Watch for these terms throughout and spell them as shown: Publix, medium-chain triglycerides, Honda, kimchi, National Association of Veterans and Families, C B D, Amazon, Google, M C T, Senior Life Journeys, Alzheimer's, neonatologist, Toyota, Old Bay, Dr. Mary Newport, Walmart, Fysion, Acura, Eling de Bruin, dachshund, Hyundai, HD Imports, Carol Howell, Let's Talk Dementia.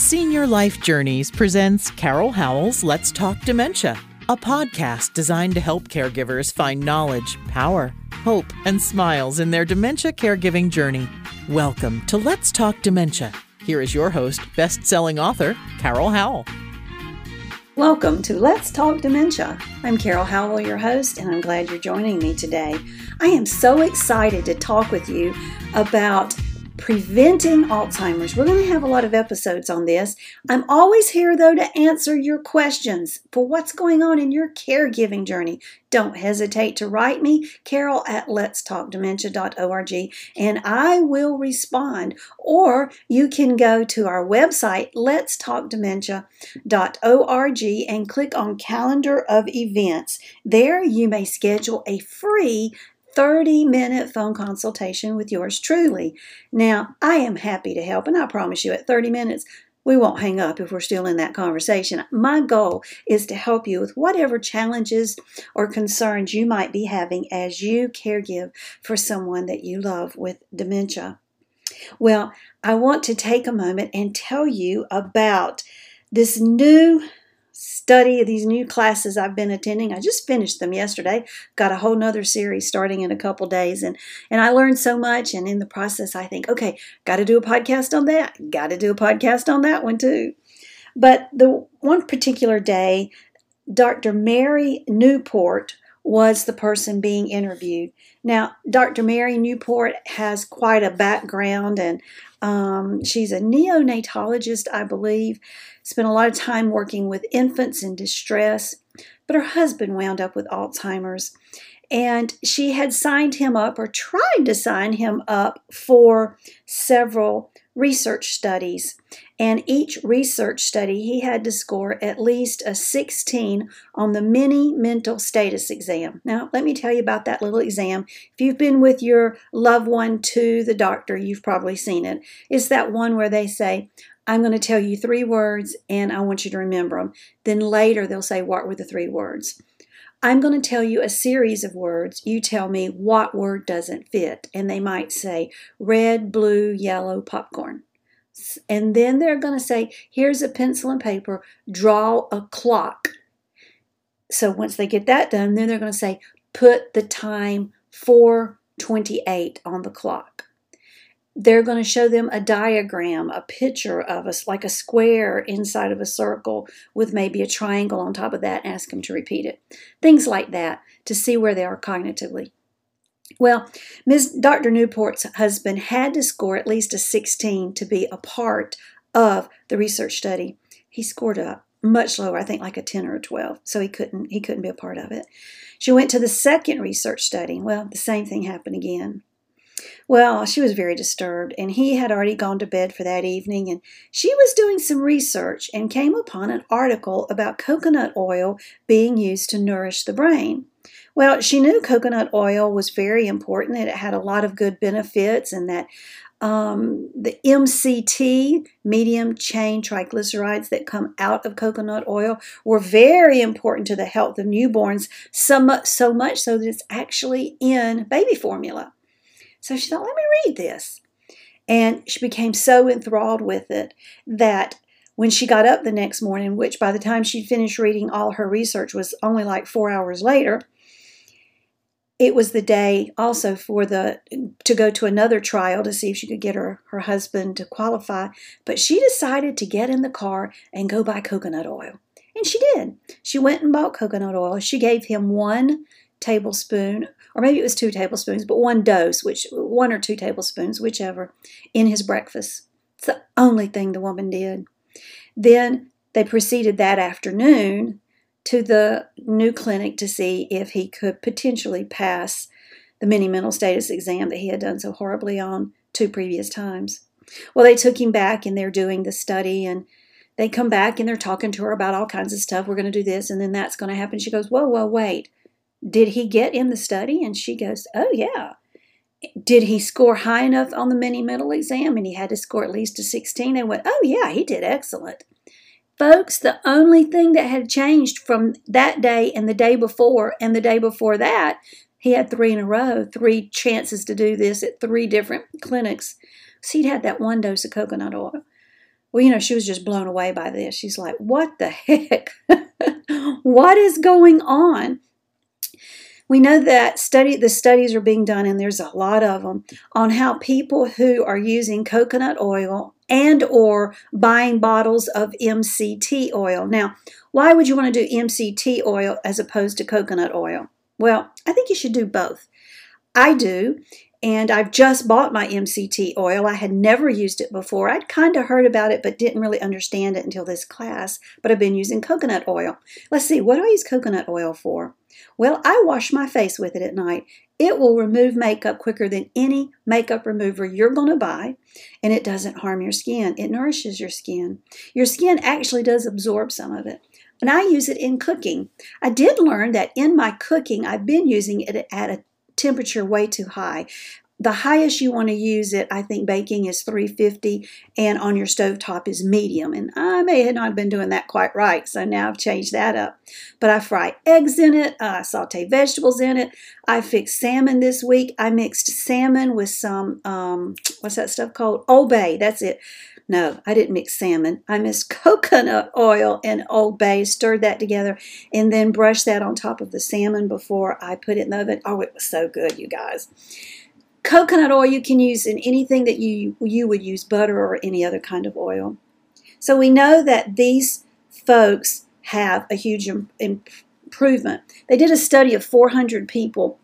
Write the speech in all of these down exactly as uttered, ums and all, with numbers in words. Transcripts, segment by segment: Senior Life Journeys presents Carol Howell's Let's Talk Dementia, a podcast designed to help caregivers find knowledge, power, hope, and smiles in their dementia caregiving journey. Welcome to Let's Talk Dementia. Here is your host, best-selling author, Carol Howell. Welcome to Let's Talk Dementia. I'm Carol Howell, your host, and I'm glad you're joining me today. I am so excited to talk with you about preventing Alzheimer's. We're going to have a lot of episodes on this. I'm always here, though, to answer your questions for what's going on in your caregiving journey. Don't hesitate to write me, Carol at letstalkdementia dot org, and I will respond. Or you can go to our website, letstalkdementia dot org, and click on Calendar of Events. There you may schedule a free thirty-minute phone consultation with yours truly. Now, I am happy to help, and I promise you at thirty minutes, we won't hang up if we're still in that conversation. My goal is to help you with whatever challenges or concerns you might be having as you caregive for someone that you love with dementia. Well, I want to take a moment and tell you about this new study of these new classes I've been attending. I just finished them yesterday. Got a whole nother series starting in a couple days. And, and I learned so much. And in the process, I think, okay, got to do a podcast on that. Got to do a podcast on that one too. But the one particular day, Doctor Mary Newport was the person being interviewed. Now, Doctor Mary Newport has quite a background, and um, she's a neonatologist, I believe. Spent a lot of time working with infants in distress, but her husband wound up with Alzheimer's, and she had signed him up or tried to sign him up for several research studies, and each research study he had to score at least a sixteen on the mini mental status exam. Now, let me tell you about that little exam. If you've been with your loved one to the doctor, you've probably seen it. It's that one where they say, I'm going to tell you three words and I want you to remember them. Then later they'll say, what were the three words? I'm going to tell you a series of words. You tell me what word doesn't fit. And they might say red, blue, yellow, popcorn. And then they're going to say, here's a pencil and paper, draw a clock. So once they get that done, then they're going to say, put the time four twenty-eight on the clock. They're going to show them a diagram, a picture of us, like a square inside of a circle with maybe a triangle on top of that, and ask them to repeat it. Things like that to see where they are cognitively. Well, Miz Doctor Newport's husband had to score at least a sixteen to be a part of the research study. He scored a much lower, I think like a ten or a twelve, so he couldn't, he couldn't be a part of it. She went to the second research study. Well, the same thing happened again. Well, she was very disturbed, and he had already gone to bed for that evening, and she was doing some research and came upon an article about coconut oil being used to nourish the brain. Well, she knew coconut oil was very important, and it had a lot of good benefits, and that um, the M C T, medium-chain triglycerides that come out of coconut oil, were very important to the health of newborns, so much, so much so that it's actually in baby formula. So she thought, let me read this. And she became so enthralled with it that when she got up the next morning, which by the time she finished reading all her research was only like four hours later, it was the day also for the to go to another trial to see if she could get her, her husband to qualify. But she decided to get in the car and go buy coconut oil. And she did. She went and bought coconut oil. She gave him one tablespoon, or maybe it was two tablespoons, but one dose, which one or two tablespoons, whichever, in his breakfast. It's the only thing the woman did. Then they proceeded that afternoon to the new clinic to see if he could potentially pass the mini mental status exam that he had done so horribly on two previous times. Well, they took him back, and they're doing the study, and they come back, and they're talking to her about all kinds of stuff. We're going to do this, and then that's going to happen. She goes, whoa, whoa, wait. Did he get in the study? And she goes, oh, yeah. Did he score high enough on the mini mental exam? And he had to score at least a sixteen. They went, oh, yeah, he did excellent. Folks, the only thing that had changed from that day and the day before and the day before that, he had three in a row, three chances to do this at three different clinics. So he'd had that one dose of coconut oil. Well, you know, she was just blown away by this. She's like, what the heck? What is going on? We know that study, the studies are being done, and there's a lot of them, on how people who are using coconut oil and or buying bottles of M C T oil. Now, why would you want to do M C T oil as opposed to coconut oil? Well, I think you should do both. I do, and I've just bought my M C T oil. I had never used it before. I'd kind of heard about it, but didn't really understand it until this class, but I've been using coconut oil. Let's see, what do I use coconut oil for? Well, I wash my face with it at night. It will remove makeup quicker than any makeup remover you're going to buy, and it doesn't harm your skin. It nourishes your skin. Your skin actually does absorb some of it, and I use it in cooking. I did learn that in my cooking, I've been using it at a temperature way too high. The highest you want to use it, I think baking is three fifty, and on your stovetop is medium. And I may have not been doing that quite right, so now I've changed that up. But I fry eggs in it. Uh, I saute vegetables in it. I fixed salmon this week. I mixed salmon with some, um, what's that stuff called? Old Bay, that's it. No, I didn't mix salmon. I mixed coconut oil and Old Bay, stirred that together, and then brushed that on top of the salmon before I put it in the oven. Oh, it was so good, you guys. Coconut oil you can use in anything that you, you would use butter or any other kind of oil. So we know that these folks have a huge im- improvement. They did a study of four hundred people,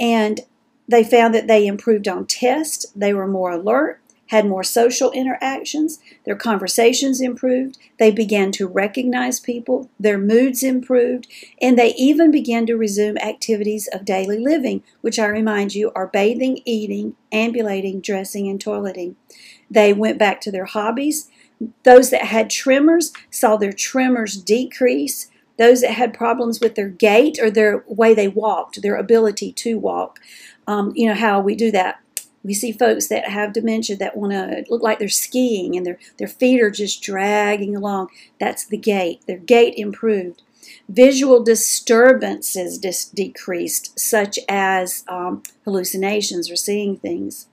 and they found that they improved on tests. They were more alert, had more social interactions. Their conversations improved. They began to recognize people. Their moods improved. And they even began to resume activities of daily living, which I remind you are bathing, eating, ambulating, dressing, and toileting. They went back to their hobbies. Those that had tremors saw their tremors decrease. Those that had problems with their gait or their way they walked, their ability to walk, um, you know how we do that. We see folks that have dementia that want to look like they're skiing and their, their feet are just dragging along. That's the gait. Their gait improved. Visual disturbances dis- decreased, such as um, hallucinations or seeing things.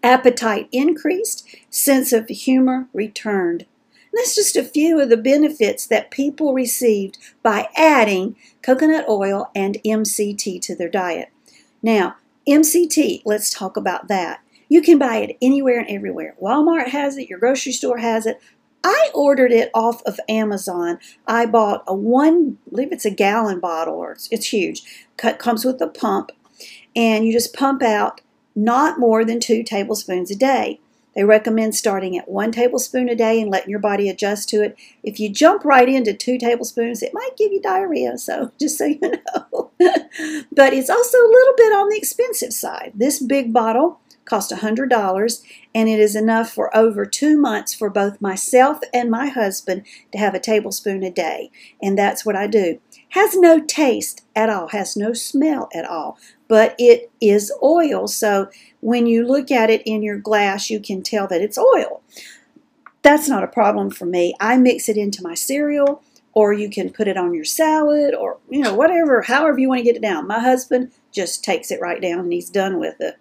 Appetite increased. Sense of humor returned. And that's just a few of the benefits that people received by adding coconut oil and M C T to their diet. Now, M C T, let's talk about that. You can buy it anywhere and everywhere. Walmart has it. Your grocery store has it. I ordered it off of Amazon. I bought a one, I believe it's a gallon bottle, or it's, it's huge. It comes with a pump, and you just pump out not more than two tablespoons a day. They recommend starting at one tablespoon a day and letting your body adjust to it. If you jump right into two tablespoons, it might give you diarrhea, so just so you know. But it's also a little bit on the expensive side. This big bottle cost one hundred dollars, and it is enough for over two months for both myself and my husband to have a tablespoon a day, and that's what I do. Has no taste at all, has no smell at all, but it is oil, so when you look at it in your glass, you can tell that it's oil. That's not a problem for me. I mix it into my cereal, or you can put it on your salad, or you know, whatever, however you want to get it down. My husband just takes it right down, and he's done with it.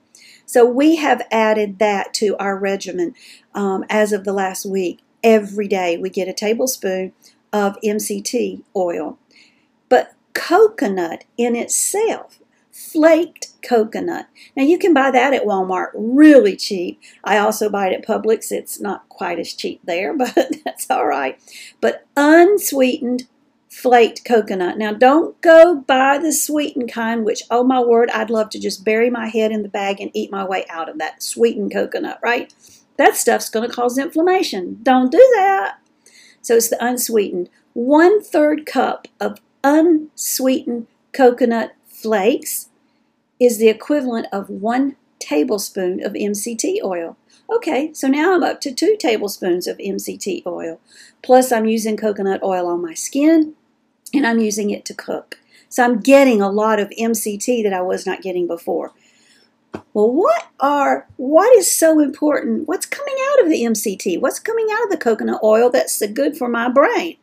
So we have added that to our regimen um, as of the last week. Every day we get a tablespoon of M C T oil. But coconut in itself, flaked coconut. Now you can buy that at Walmart really cheap. I also buy it at Publix. It's not quite as cheap there, but that's all right. But unsweetened flaked coconut. Now don't go buy the sweetened kind, which, oh my word, I'd love to just bury my head in the bag and eat my way out of that sweetened coconut, right? That stuff's going to cause inflammation. Don't do that. So it's the unsweetened. One third cup of unsweetened coconut flakes is the equivalent of one tablespoon of M C T oil. Okay, so now I'm up to two tablespoons of M C T oil. Plus, I'm using coconut oil on my skin, and I'm using it to cook. So I'm getting a lot of M C T that I was not getting before. Well, what are, what is so important? What's coming out of the M C T? What's coming out of the coconut oil that's so good for my brain?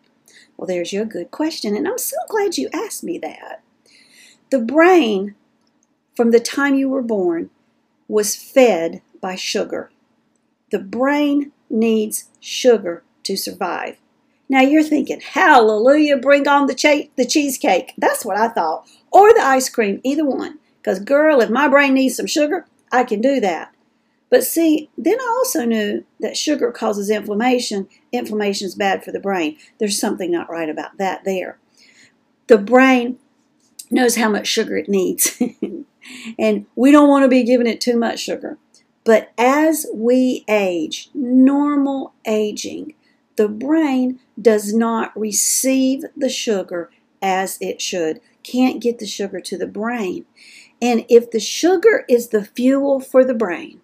Well, there's your good question, and I'm so glad you asked me that. The brain, from the time you were born, was fed by sugar. The brain needs sugar to survive. Now you're thinking, hallelujah, bring on the, che the cheesecake. That's what I thought. Or the ice cream, either one. Because girl, if my brain needs some sugar, I can do that. But see, then I also knew that sugar causes inflammation. Inflammation is bad for the brain. There's something not right about that there. The brain knows how much sugar it needs. And we don't want to be giving it too much sugar. But as we age, normal aging, the brain does not receive the sugar as it should. Can't get the sugar to the brain. And if the sugar is the fuel for the brain,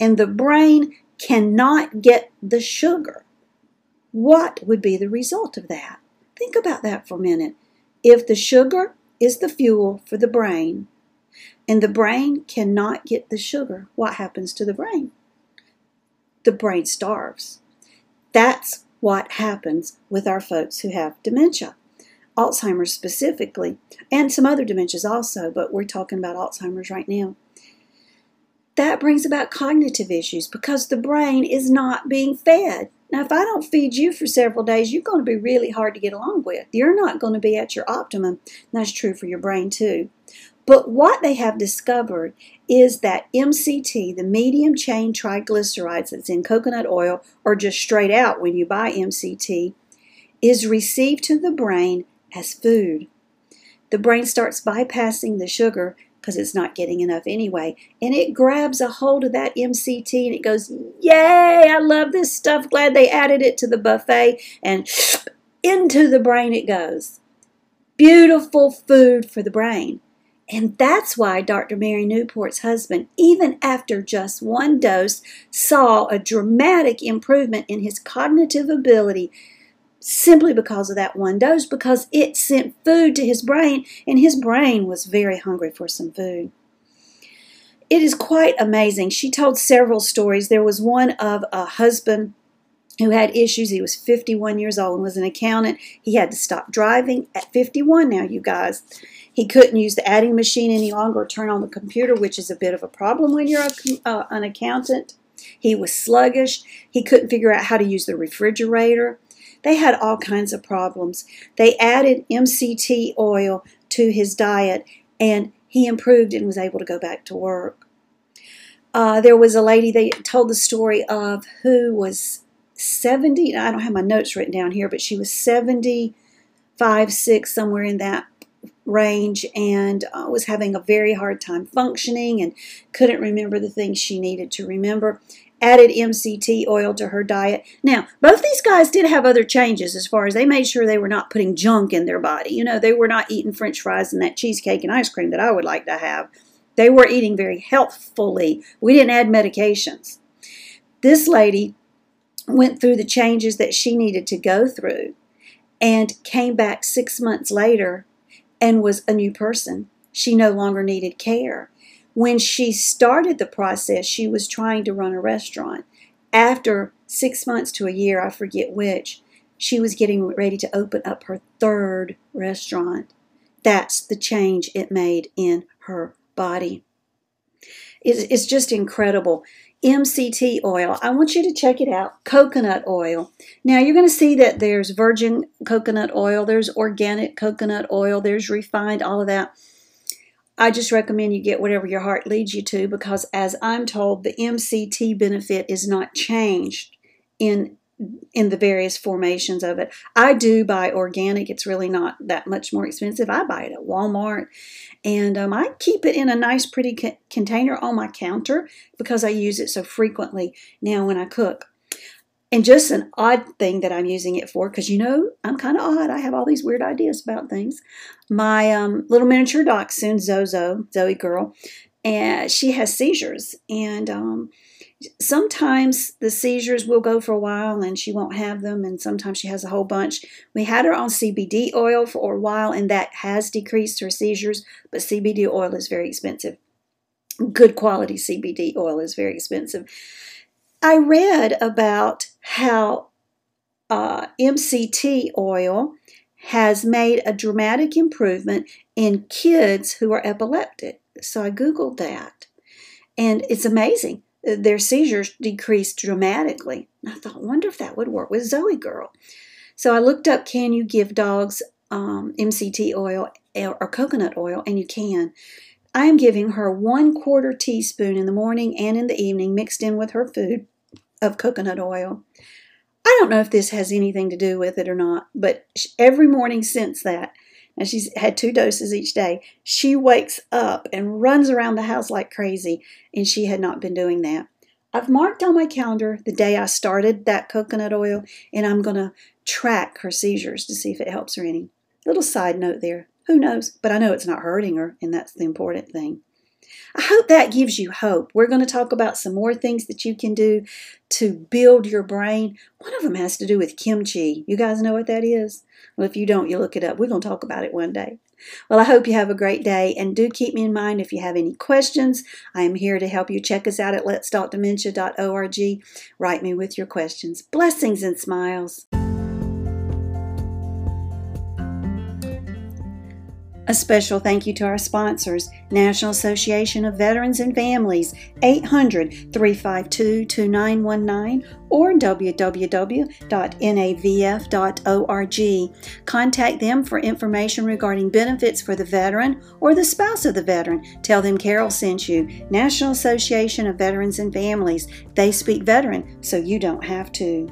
and the brain cannot get the sugar, what would be the result of that? Think about that for a minute. If the sugar is the fuel for the brain, and the brain cannot get the sugar, what happens to the brain? The brain starves. That's what happens with our folks who have dementia. Alzheimer's specifically, and some other dementias also, but we're talking about Alzheimer's right now. That brings about cognitive issues because the brain is not being fed. Now, if I don't feed you for several days, you're going to be really hard to get along with. You're not going to be at your optimum. And that's true for your brain too. But what they have discovered is that M C T, the medium chain triglycerides that's in coconut oil, or just straight out when you buy M C T, is received to the brain as food. The brain starts bypassing the sugar because it's not getting enough anyway. And it grabs a hold of that M C T and it goes, yay, I love this stuff. Glad they added it to the buffet. And into the brain it goes. Beautiful food for the brain. And that's why Doctor Mary Newport's husband, even after just one dose, saw a dramatic improvement in his cognitive ability simply because of that one dose, because it sent food to his brain, and his brain was very hungry for some food. It is quite amazing. She told several stories. There was one of a husband who had issues. He was fifty-one years old and was an accountant. He had to stop driving at fifty-one now, you guys. He couldn't use the adding machine any longer or turn on the computer, which is a bit of a problem when you're a, uh, an accountant. He was sluggish. He couldn't figure out how to use the refrigerator. They had all kinds of problems. They added M C T oil to his diet, and he improved and was able to go back to work. Uh, there was a lady they told the story of who was seventy. I don't have my notes written down here, but she was seventy-five, six, somewhere in that range, and uh, was having a very hard time functioning and couldn't remember the things she needed to remember. Added M C T oil to her diet. Now, both these guys did have other changes as far as they made sure they were not putting junk in their body. You know, they were not eating French fries and that cheesecake and ice cream that I would like to have. They were eating very healthfully. We didn't add medications. This lady went through the changes that she needed to go through and came back six months later and was a new person. She no longer needed care. When she started the process, she was trying to run a restaurant. After six months to a year, I forget which, she was getting ready to open up her third restaurant. That's the change it made in her body. It's, it's just incredible. M C T oil. I want you to check it out. Coconut oil. Now you're going to see that there's virgin coconut oil. There's organic coconut oil. There's refined, all of that. I just recommend you get whatever your heart leads you to, because as I'm told, the M C T benefit is not changed in in the various formations of it. I do buy organic. It's really not that much more expensive. I buy it at Walmart, and um, I keep it in a nice pretty co- container on my counter because I use it so frequently now when I cook. And just an odd thing that I'm using it for, because you know, I'm kind of odd. I have all these weird ideas about things. My um, little miniature dachshund, Zozo, Zoe girl, and she has seizures. And um, sometimes the seizures will go for a while and she won't have them. And sometimes she has a whole bunch. We had her on C B D oil for a while, and that has decreased her seizures. But C B D oil is very expensive. Good quality C B D oil is very expensive. I read about how uh, M C T oil has made a dramatic improvement in kids who are epileptic. So I Googled that, and it's amazing. their seizures decreased dramatically. And I thought, I wonder if that would work with Zoe Girl. So I looked up, can you give dogs um, M C T oil or coconut oil? And you can. I am giving her one quarter teaspoon in the morning and in the evening mixed in with her food of coconut oil. I don't know if this has anything to do with it or not, but every morning since that, and she's had two doses each day, she wakes up and runs around the house like crazy, and she had not been doing that. I've marked on my calendar the day I started that coconut oil, and I'm going to track her seizures to see if it helps her any. Little side note there. Who knows? But I know it's not hurting her, and that's the important thing. I hope that gives you hope. We're going to talk about some more things that you can do to build your brain. One of them has to do with kimchi. You guys know what that is? Well, if you don't, you look it up. We're going to talk about it one day. Well, I hope you have a great day, and do keep me in mind if you have any questions. I am here to help you. Check us out at lets talk dementia dot org. Write me with your questions. Blessings and smiles. A special thank you to our sponsors, National Association of Veterans and Families, eight hundred, three five two, two nine one nine or w w w dot n a v f dot org. Contact them for information regarding benefits for the veteran or the spouse of the veteran. Tell them Carol sent you. National Association of Veterans and Families. They speak veteran, so you don't have to.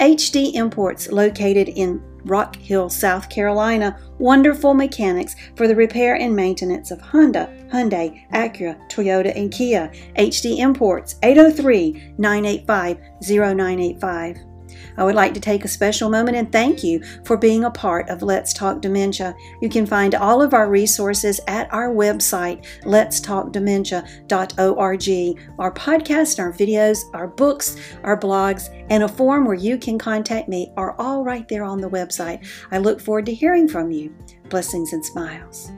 H D Imports, located in Rock Hill, South Carolina. Wonderful mechanics for the repair and maintenance of Honda, Hyundai, Acura, Toyota, and Kia. H D Imports, eight oh three, nine eight five, oh nine eight five. I would like to take a special moment and thank you for being a part of Let's Talk Dementia. You can find all of our resources at our website, lets talk dementia dot org. Our podcasts, our videos, our books, our blogs, and a form where you can contact me are all right there on the website. I look forward to hearing from you. Blessings and smiles.